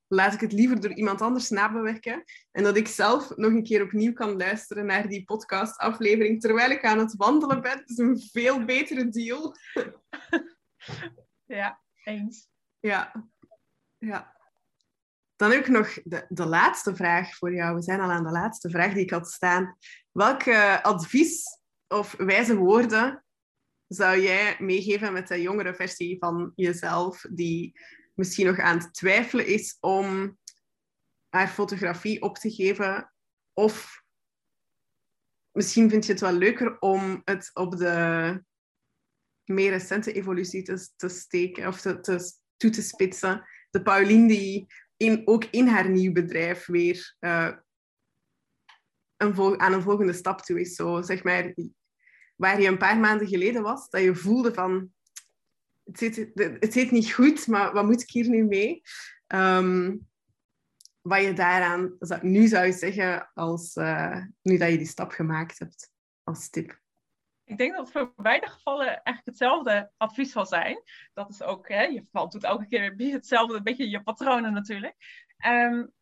laat ik het liever door iemand anders nabewerken. En dat ik zelf nog een keer opnieuw kan luisteren naar die podcastaflevering terwijl ik aan het wandelen ben. Dat is een veel betere deal. Ja, eens. Ja. Dan heb ik nog de laatste vraag voor jou. We zijn al aan de laatste vraag die ik had staan. Welk advies of wijze woorden zou jij meegeven met de jongere versie van jezelf, die misschien nog aan het twijfelen is om haar fotografie op te geven? Of misschien vind je het wel leuker om het op de meer recente evolutie te steken of toe te spitsen. De Paulien die ook in haar nieuw bedrijf weer aan een volgende stap toe is. Zo, zeg maar, waar je een paar maanden geleden was, dat je voelde van, het zit niet goed, maar wat moet ik hier nu mee? Wat je daaraan nu zou zeggen, als, nu dat je die stap gemaakt hebt, als tip. Ik denk dat het voor beide gevallen eigenlijk hetzelfde advies zal zijn. Dat is ook, je doet elke keer hetzelfde, een beetje je patronen natuurlijk.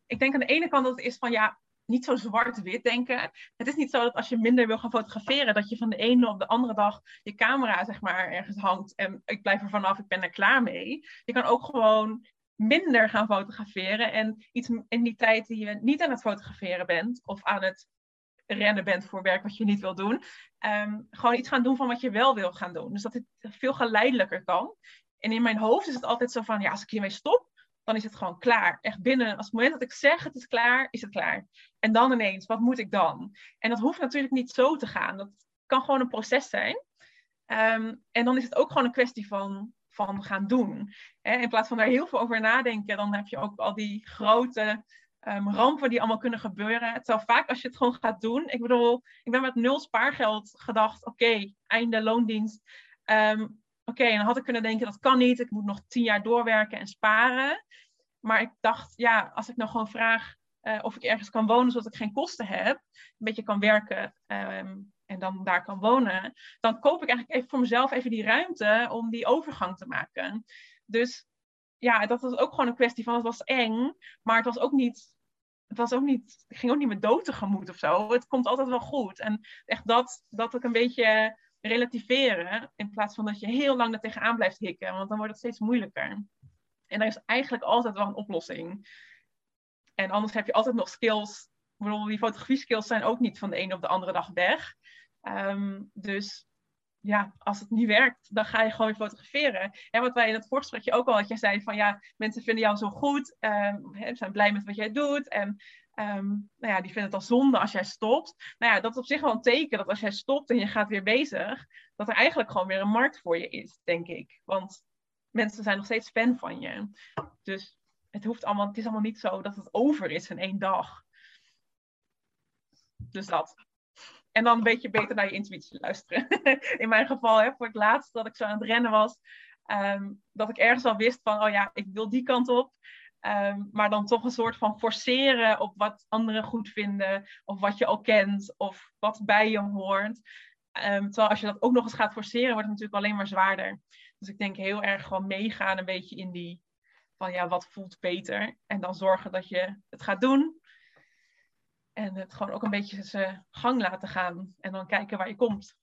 Ik denk aan de ene kant dat het is van, niet zo zwart-wit denken. Het is niet zo dat als je minder wil gaan fotograferen, dat je van de ene op de andere dag je camera zeg maar ergens hangt en ik blijf er vanaf, ik ben er klaar mee. Je kan ook gewoon minder gaan fotograferen en iets in die tijd die je niet aan het fotograferen bent of aan het rennen bent voor werk wat je niet wil doen, gewoon iets gaan doen van wat je wel wil gaan doen. Dus dat het veel geleidelijker kan. En in mijn hoofd is het altijd zo van, als ik hiermee stop, dan is het gewoon klaar. Echt binnen, als het moment dat ik zeg het is klaar, is het klaar. En dan ineens, wat moet ik dan? En dat hoeft natuurlijk niet zo te gaan. Dat kan gewoon een proces zijn. En dan is het ook gewoon een kwestie van gaan doen. In plaats van daar heel veel over nadenken, dan heb je ook al die grote rampen die allemaal kunnen gebeuren. Het zou vaak als je het gewoon gaat doen. Ik bedoel, ik ben met 0 spaargeld gedacht, oké, einde loondienst. Oké, en dan had ik kunnen denken, dat kan niet. Ik moet nog 10 jaar doorwerken en sparen. Maar ik dacht, ja, als ik nou gewoon vraag of ik ergens kan wonen zodat ik geen kosten heb, een beetje kan werken en dan daar kan wonen, dan koop ik eigenlijk even voor mezelf even die ruimte om die overgang te maken. Dus ja, dat was ook gewoon een kwestie van, het was eng, maar het was ook niet... ik ging ook niet met dood tegemoet of zo. Het komt altijd wel goed. En echt dat ik een beetje relativeren. In plaats van dat je heel lang er tegenaan blijft hikken. Want dan wordt het steeds moeilijker. En daar is eigenlijk altijd wel een oplossing. En anders heb je altijd nog skills. Bijvoorbeeld die fotografie skills zijn ook niet van de ene op de andere dag weg. Dus ja, als het niet werkt, dan ga je gewoon fotograferen. En wat wij in het voorgesprekje ook al, wat jij zei van ja, mensen vinden jou zo goed, zijn blij met wat jij doet en nou ja, die vinden het al zonde als jij stopt. Nou ja, dat is op zich wel een teken dat als jij stopt en je gaat weer bezig, dat er eigenlijk gewoon weer een markt voor je is, denk ik. Want mensen zijn nog steeds fan van je. Dus het is allemaal niet zo dat het over is in één dag. Dus dat. En dan een beetje beter naar je intuïtie luisteren. In mijn geval, hè, voor het laatst dat ik zo aan het rennen was. Dat ik ergens al wist van, oh ja, ik wil die kant op. Maar dan toch een soort van forceren op wat anderen goed vinden. Of wat je al kent. Of wat bij je hoort. Terwijl als je dat ook nog eens gaat forceren, wordt het natuurlijk alleen maar zwaarder. Dus ik denk heel erg gewoon meegaan een beetje in die... van ja, wat voelt beter? En dan zorgen dat je het gaat doen. En het gewoon ook een beetje zijn gang laten gaan. En dan kijken waar je komt.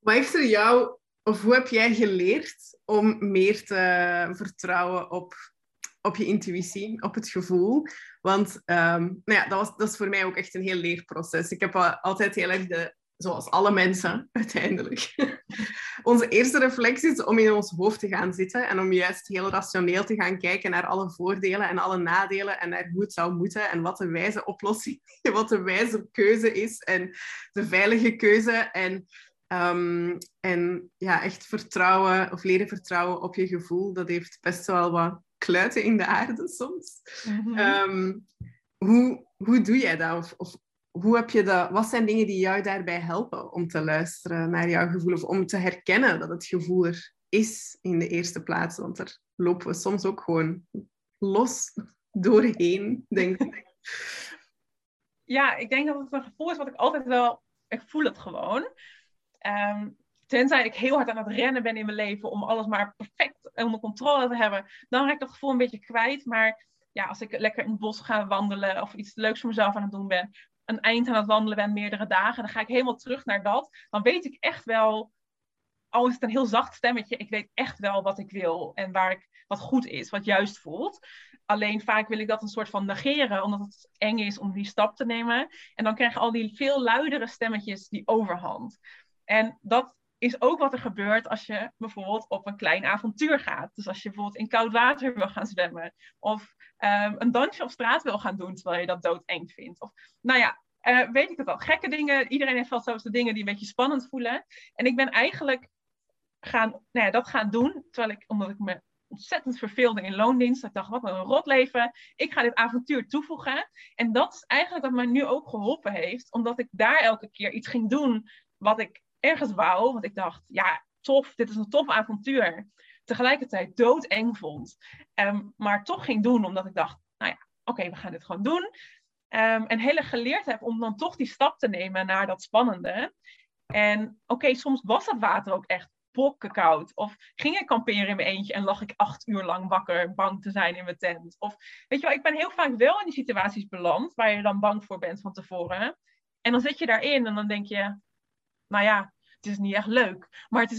Hoe heb jij geleerd om meer te vertrouwen op je intuïtie, op het gevoel? Want dat is voor mij ook echt een heel leerproces. Ik heb altijd heel erg zoals alle mensen, uiteindelijk. Onze eerste reflex is om in ons hoofd te gaan zitten en om juist heel rationeel te gaan kijken naar alle voordelen en alle nadelen en naar hoe het zou moeten en wat de wijze oplossing, wat de wijze keuze is en de veilige keuze en echt vertrouwen of leren vertrouwen op je gevoel. Dat heeft best wel wat kluiten in de aarde soms. Mm-hmm. Hoe doe jij dat? Of hoe heb je dat? Wat zijn dingen die jou daarbij helpen om te luisteren naar jouw gevoel of om te herkennen dat het gevoel er is in de eerste plaats? Want daar lopen we soms ook gewoon los doorheen, denk ik. Ja, ik denk dat het een gevoel is wat ik altijd wel... Ik voel het gewoon. Tenzij ik heel hard aan het rennen ben in mijn leven om alles maar perfect onder controle te hebben, dan raak ik dat gevoel een beetje kwijt. Maar ja, als ik lekker in het bos ga wandelen of iets leuks voor mezelf aan het doen ben, een eind aan het wandelen ben, meerdere dagen, dan ga ik helemaal terug naar dat. Dan weet ik echt wel, al is het een heel zacht stemmetje, ik weet echt wel wat ik wil en wat goed is, wat juist voelt. Alleen vaak wil ik dat een soort van negeren, omdat het eng is om die stap te nemen. En dan krijgen al die veel luidere stemmetjes die overhand. En dat is ook wat er gebeurt als je bijvoorbeeld op een klein avontuur gaat. Dus als je bijvoorbeeld in koud water wil gaan zwemmen. Of een dansje op straat wil gaan doen, terwijl je dat doodeng vindt. Of, nou ja, weet ik het al. Gekke dingen. Iedereen heeft wel zelfs de dingen die een beetje spannend voelen. En ik ben eigenlijk dat gaan doen. Terwijl omdat ik me ontzettend verveelde in loondienst. Ik dacht, wat een rot leven. Ik ga dit avontuur toevoegen. En dat is eigenlijk wat mij nu ook geholpen heeft. Omdat ik daar elke keer iets ging doen wat ik ergens wou, want ik dacht, ja, tof, dit is een tof avontuur. Tegelijkertijd doodeng vond. Maar toch ging doen, omdat ik dacht, nou ja, oké, we gaan dit gewoon doen. En heel erg geleerd heb om dan toch die stap te nemen naar dat spannende. En oké, soms was dat water ook echt bokkenkoud. Of ging ik kamperen in mijn eentje en lag ik 8 uur lang wakker, bang te zijn in mijn tent. Of, weet je wel, ik ben heel vaak wel in die situaties beland, waar je dan bang voor bent van tevoren. En dan zit je daarin en dan denk je, nou ja, het is niet echt leuk. Maar het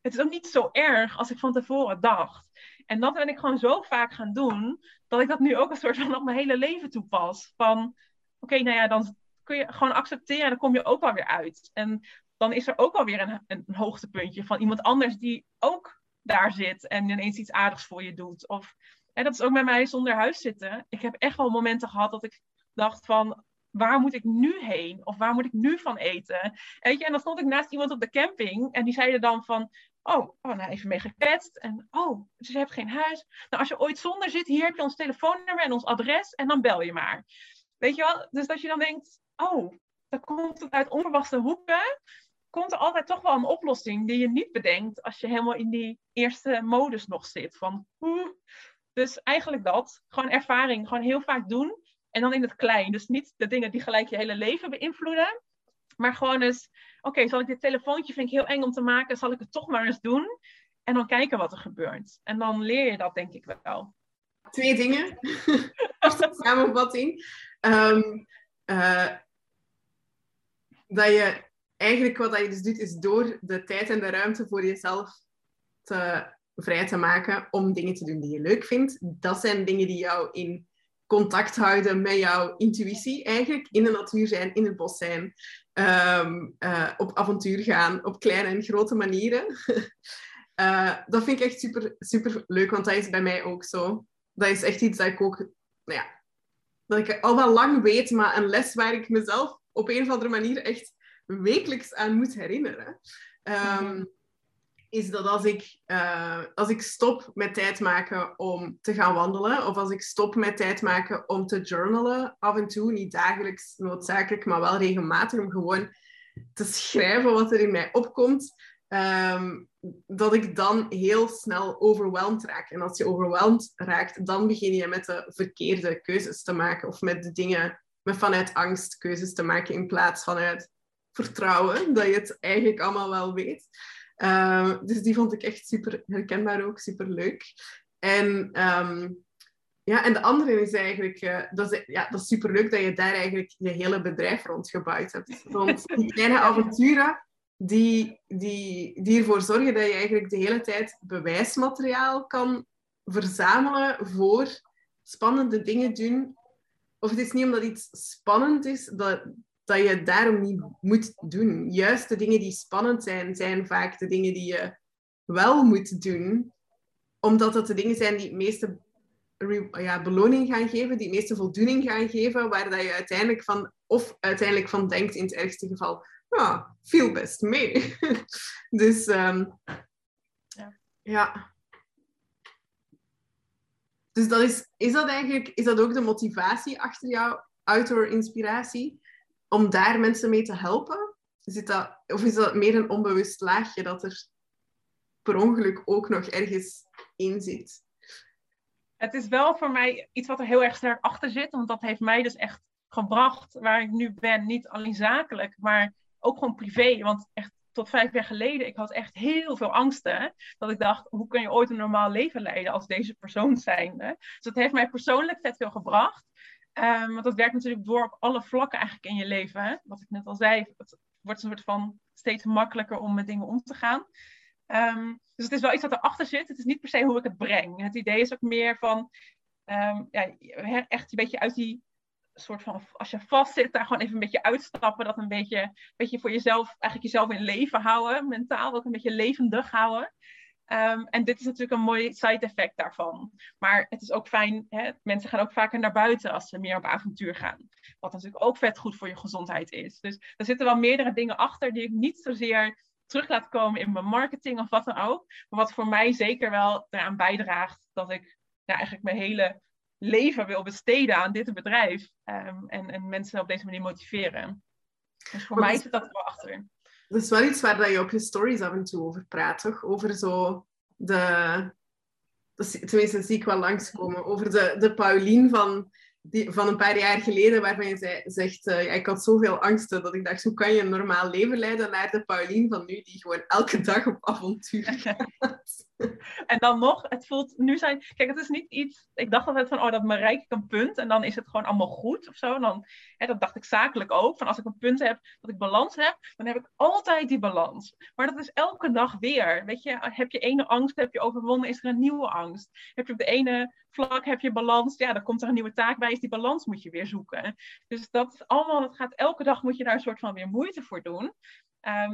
is ook niet zo erg als ik van tevoren dacht. En dat ben ik gewoon zo vaak gaan doen, dat ik dat nu ook een soort van op mijn hele leven toepas. Van, oké, nou ja, dan kun je gewoon accepteren en dan kom je ook alweer uit. En dan is er ook alweer een hoogtepuntje van iemand anders die ook daar zit en ineens iets aardigs voor je doet. Of, en dat is ook bij mij zonder huis zitten. Ik heb echt wel momenten gehad dat ik dacht van, waar moet ik nu heen? Of waar moet ik nu van eten? Weet je? En dan stond ik naast iemand op de camping. En die zeiden dan van, even mee gekletst. En dus je hebt geen huis. Nou, als je ooit zonder zit, hier heb je ons telefoonnummer en ons adres. En dan bel je maar. Weet je wel? Dus dat je dan denkt, dan komt het uit onverwachte hoeken. Komt er altijd toch wel een oplossing die je niet bedenkt als je helemaal in die eerste modus nog zit. Van, Dus eigenlijk dat. Gewoon ervaring. Gewoon heel vaak doen. En dan in het klein. Dus niet de dingen die gelijk je hele leven beïnvloeden. Maar gewoon eens, oké, zal ik dit telefoontje, vind ik heel eng om te maken, zal ik het toch maar eens doen? En dan kijken wat er gebeurt. En dan leer je dat, denk ik wel. 2 dingen. Samenvatting. Dat je eigenlijk wat je dus doet, is door de tijd en de ruimte voor jezelf vrij te maken om dingen te doen die je leuk vindt. Dat zijn dingen die jou in contact houden met jouw intuïtie eigenlijk. In de natuur zijn, in het bos zijn. Op avontuur gaan, op kleine en grote manieren. Dat vind ik echt super, super leuk, want dat is bij mij ook zo. Dat is echt iets dat ik ook... Nou ja, dat ik al wel lang weet, maar een les waar ik mezelf op een of andere manier echt wekelijks aan moet herinneren. Is dat als ik stop met tijd maken om te gaan wandelen, of als ik stop met tijd maken om te journalen, af en toe, niet dagelijks noodzakelijk, maar wel regelmatig, om gewoon te schrijven wat er in mij opkomt, dat ik dan heel snel overweldigd raak. En als je overweldigd raakt, dan begin je met de verkeerde keuzes te maken, of met de dingen, met vanuit angst keuzes te maken, in plaats vanuit vertrouwen, dat je het eigenlijk allemaal wel weet. Dus die vond ik echt super herkenbaar ook, super leuk. En de andere is eigenlijk, dat is super leuk dat je daar eigenlijk je hele bedrijf rond gebouwd hebt. Want die kleine avonturen die ervoor zorgen dat je eigenlijk de hele tijd bewijsmateriaal kan verzamelen voor spannende dingen doen. Of het is niet omdat iets spannend is, dat je daarom niet moet doen. Juist de dingen die spannend zijn, zijn vaak de dingen die je wel moet doen. Omdat dat de dingen zijn die het meeste beloning gaan geven, die het meeste voldoening gaan geven, waar dat je uiteindelijk van denkt in het ergste geval, viel best mee. Dus, ja. Dus dat is dat ook de motivatie achter jouw outdoor inspiratie? Om daar mensen mee te helpen? Of is dat meer een onbewust laagje dat er per ongeluk ook nog ergens in zit? Het is wel voor mij iets wat er heel erg sterk achter zit. Want dat heeft mij dus echt gebracht waar ik nu ben. Niet alleen zakelijk, maar ook gewoon privé. Want echt tot 5 jaar geleden, ik had echt heel veel angsten. Dat ik dacht, hoe kun je ooit een normaal leven leiden als deze persoon zijnde? Dus dat heeft mij persoonlijk vet veel gebracht. Want dat werkt natuurlijk door op alle vlakken eigenlijk in je leven. Hè? Wat ik net al zei, het wordt een soort van steeds makkelijker om met dingen om te gaan. Dus het is wel iets wat erachter zit. Het is niet per se hoe ik het breng. Het idee is ook meer van, echt een beetje uit die soort van, als je vast zit, daar gewoon even een beetje uitstappen. Dat een beetje voor jezelf, eigenlijk jezelf in leven houden. Mentaal ook een beetje levendig houden. En dit is natuurlijk een mooi side-effect daarvan. Maar het is ook fijn, hè? Mensen gaan ook vaker naar buiten als ze meer op avontuur gaan. Wat natuurlijk ook vet goed voor je gezondheid is. Dus er zitten wel meerdere dingen achter die ik niet zozeer terug laat komen in mijn marketing of wat dan ook. Maar wat voor mij zeker wel eraan bijdraagt dat ik eigenlijk mijn hele leven wil besteden aan dit bedrijf. En mensen op deze manier motiveren. Dus voor mij zit dat er wel achter. Dat is wel iets waar dat je op je stories af en toe over praat, toch? Over zo de... Tenminste, dat zie ik wel langskomen. Over de Paulien van een paar jaar geleden, waarvan je zegt... ik had zoveel angsten dat ik dacht, hoe kan je een normaal leven leiden? Naar de Paulien van nu, die gewoon elke dag op avontuur gaat. En dan nog, het voelt nu zijn... Kijk, het is niet iets... Ik dacht altijd van, dat bereik ik een punt en dan is het gewoon allemaal goed of zo. En dan, dat dacht ik zakelijk ook. Van als ik een punt heb, dat ik balans heb, dan heb ik altijd die balans. Maar dat is elke dag weer. Weet je, heb je ene angst, heb je overwonnen, is er een nieuwe angst. Heb je op de ene vlak, heb je balans, dan komt er een nieuwe taak bij. Is die balans moet je weer zoeken. Dus dat is allemaal, dat gaat elke dag, moet je daar een soort van weer moeite voor doen.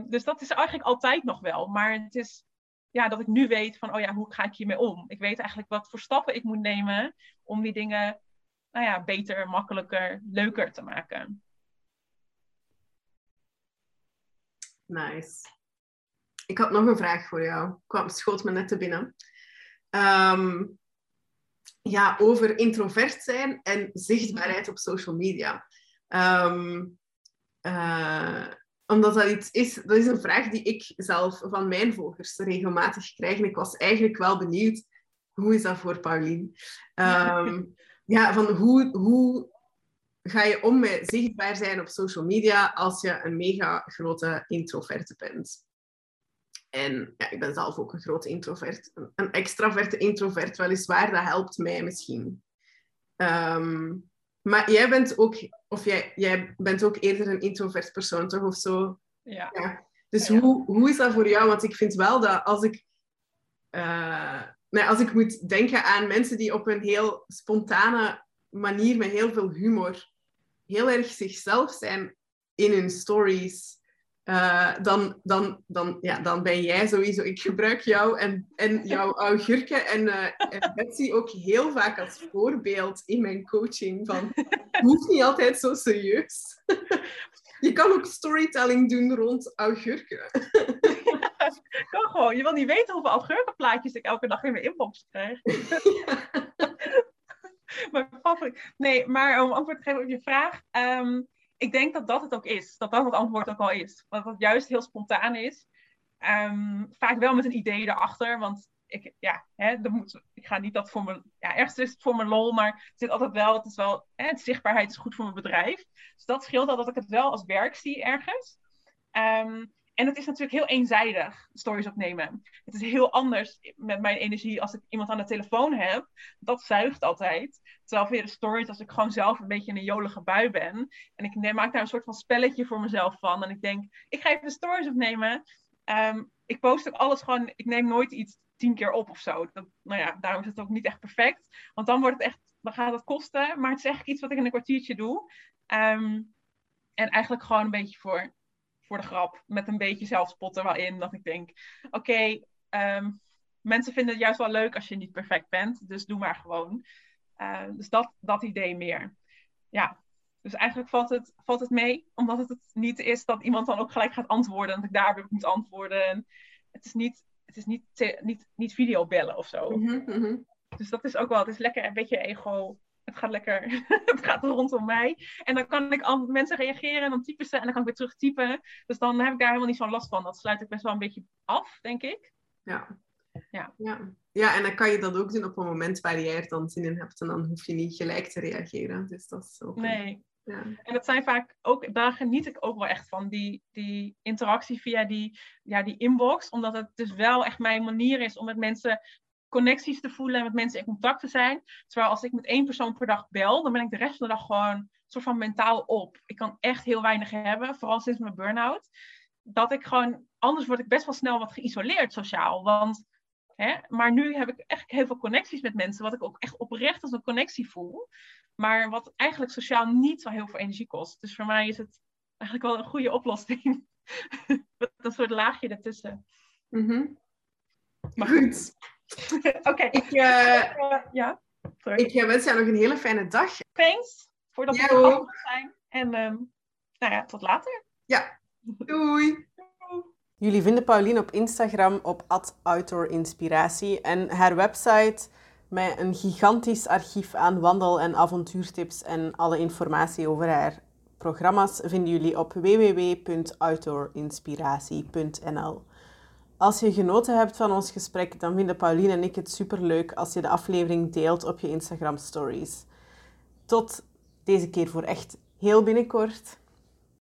Dus dat is eigenlijk altijd nog wel. Maar het is... dat ik nu weet van, hoe ga ik hiermee om? Ik weet eigenlijk wat voor stappen ik moet nemen om die dingen, beter, makkelijker, leuker te maken. Nice. Ik had nog een vraag voor jou. Schoot me net te binnen. Over introvert zijn en zichtbaarheid op social media. Omdat dat iets is, dat is een vraag die ik zelf van mijn volgers regelmatig krijg. En ik was eigenlijk wel benieuwd Hoe is dat voor Paulien? Van hoe ga je om met zichtbaar zijn op social media als je een mega grote introverte bent? En ja, ik ben zelf ook een grote introvert. Een extraverte introvert weliswaar, dat helpt mij misschien. Maar jij bent ook, of jij bent ook eerder een introvert persoon, toch? Of zo? Ja. Ja. Dus ja. Hoe is dat voor jou? Want ik vind wel dat als ik... als ik moet denken aan mensen die op een heel spontane manier, met heel veel humor, heel erg zichzelf zijn in hun stories, dan ben jij sowieso... Ik gebruik jou en jouw augurken en Betsy ook heel vaak als voorbeeld in mijn coaching. Van, het hoeft niet altijd zo serieus. Je kan ook storytelling doen rond augurken. Kan gewoon. Je wil niet weten hoeveel augurkenplaatjes ik elke dag in mijn inbox krijg. Ja. Maar om antwoord te geven op je vraag. Ik denk dat dat het ook is. Dat dat het antwoord ook al is. Dat het juist heel spontaan is. Vaak wel met een idee erachter. Want ik ga niet dat voor mijn... Ja, ergens is het voor mijn lol. Maar het zit altijd wel... Het is wel het zichtbaarheid is goed voor mijn bedrijf. Dus dat scheelt al dat ik het wel als werk zie ergens. En het is natuurlijk heel eenzijdig, stories opnemen. Het is heel anders met mijn energie als ik iemand aan de telefoon heb. Dat zuigt altijd. Terwijl via de stories, als ik gewoon zelf een beetje in een jolige bui ben. En ik maak daar een soort van spelletje voor mezelf van. En ik denk, ik ga even de stories opnemen. Ik post ook alles gewoon. Ik neem nooit iets 10 keer op of zo. Daarom is het ook niet echt perfect. Want dan wordt het echt, dan gaat het kosten. Maar het is eigenlijk iets wat ik in een kwartiertje doe. En eigenlijk gewoon een beetje voor de grap, met een beetje zelfspot er wel in, dat ik denk, mensen vinden het juist wel leuk als je niet perfect bent, dus doe maar gewoon. Dus dat idee meer. Ja, dus eigenlijk valt het mee, omdat het niet is dat iemand dan ook gelijk gaat antwoorden, dat ik daar weer moet antwoorden. En het is niet videobellen of zo. Mm-hmm. Dus dat is ook wel, het is lekker een beetje ego. Het gaat lekker, het gaat rondom mij. En dan kan ik al mensen reageren en dan typen ze en dan kan ik weer terugtypen. Dus dan heb ik daar helemaal niet zo'n last van. Dat sluit ik best wel een beetje af, denk ik. Ja, en dan kan je dat ook doen op een moment waar jij er dan zin in hebt. En dan hoef je niet gelijk te reageren. Dus dat is ook... Nee. Ja. En dat zijn vaak ook, daar geniet ik ook wel echt van, die interactie via die inbox. Omdat het dus wel echt mijn manier is om met mensen... connecties te voelen en met mensen in contact te zijn. Terwijl als ik met 1 persoon per dag bel, dan ben ik de rest van de dag gewoon een soort van mentaal op. Ik kan echt heel weinig hebben, vooral sinds mijn burn-out. Dat ik gewoon, anders word ik best wel snel wat geïsoleerd sociaal. Maar nu heb ik echt heel veel connecties met mensen, wat ik ook echt oprecht als een connectie voel. Maar wat eigenlijk sociaal niet zo heel veel energie kost. Dus voor mij is het eigenlijk wel een goede oplossing. Met een soort laagje ertussen. Mm-hmm. Maar goed. Oké. Ik wens jou nog een hele fijne dag. Thanks voor dat we er zijn. En tot later. Ja, doei. Jullie vinden Paulien op Instagram op @outdoorinspiratie en haar website met een gigantisch archief aan wandel- en avontuurtips en alle informatie over haar programma's vinden jullie op www.outdoorinspiratie.nl. Als je genoten hebt van ons gesprek, dan vinden Paulien en ik het superleuk als je de aflevering deelt op je Instagram stories. Tot deze keer voor echt heel binnenkort.